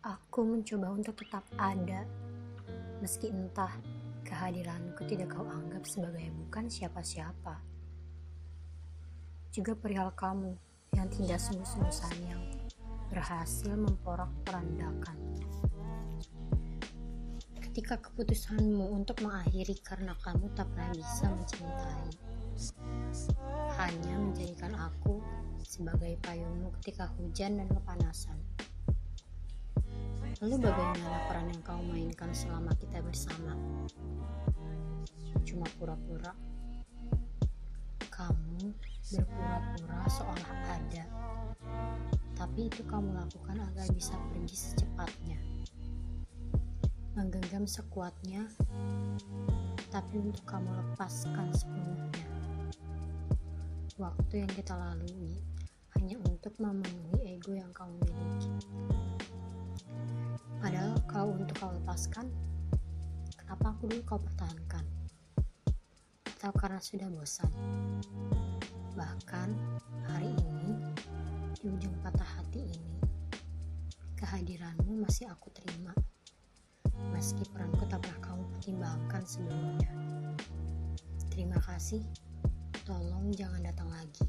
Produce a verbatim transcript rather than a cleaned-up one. Aku mencoba untuk tetap ada, meski entah kehadiranku tidak kau anggap sebagai bukan siapa-siapa. Juga perihal kamu yang tidak sungguh-sungguh sayang, berhasil memporak-porandakan. Ketika keputusanmu untuk mengakhiri karena kamu tak pernah bisa mencintai, hanya menjadikan aku sebagai payungmu ketika hujan dan kepanasan. Lalu bagaimana peran yang kau mainkan selama kita bersama? Cuma pura-pura. Kamu berpura-pura seolah ada, tapi itu kamu lakukan agar bisa pergi secepatnya. Menggenggam sekuatnya, tapi untuk kamu lepaskan sepenuhnya. Waktu yang kita lalui hanya untuk memenuhi ego yang kamu miliki. Padahal kalau untuk kau lepaskan, kenapa aku dulu kau pertahankan? Atau karena sudah bosan? Bahkan hari ini, di ujung patah hati ini, kehadiranmu masih aku terima, meski peranku tak pernah kamu pertimbangkan sebelumnya. Terima kasih, tolong jangan datang lagi.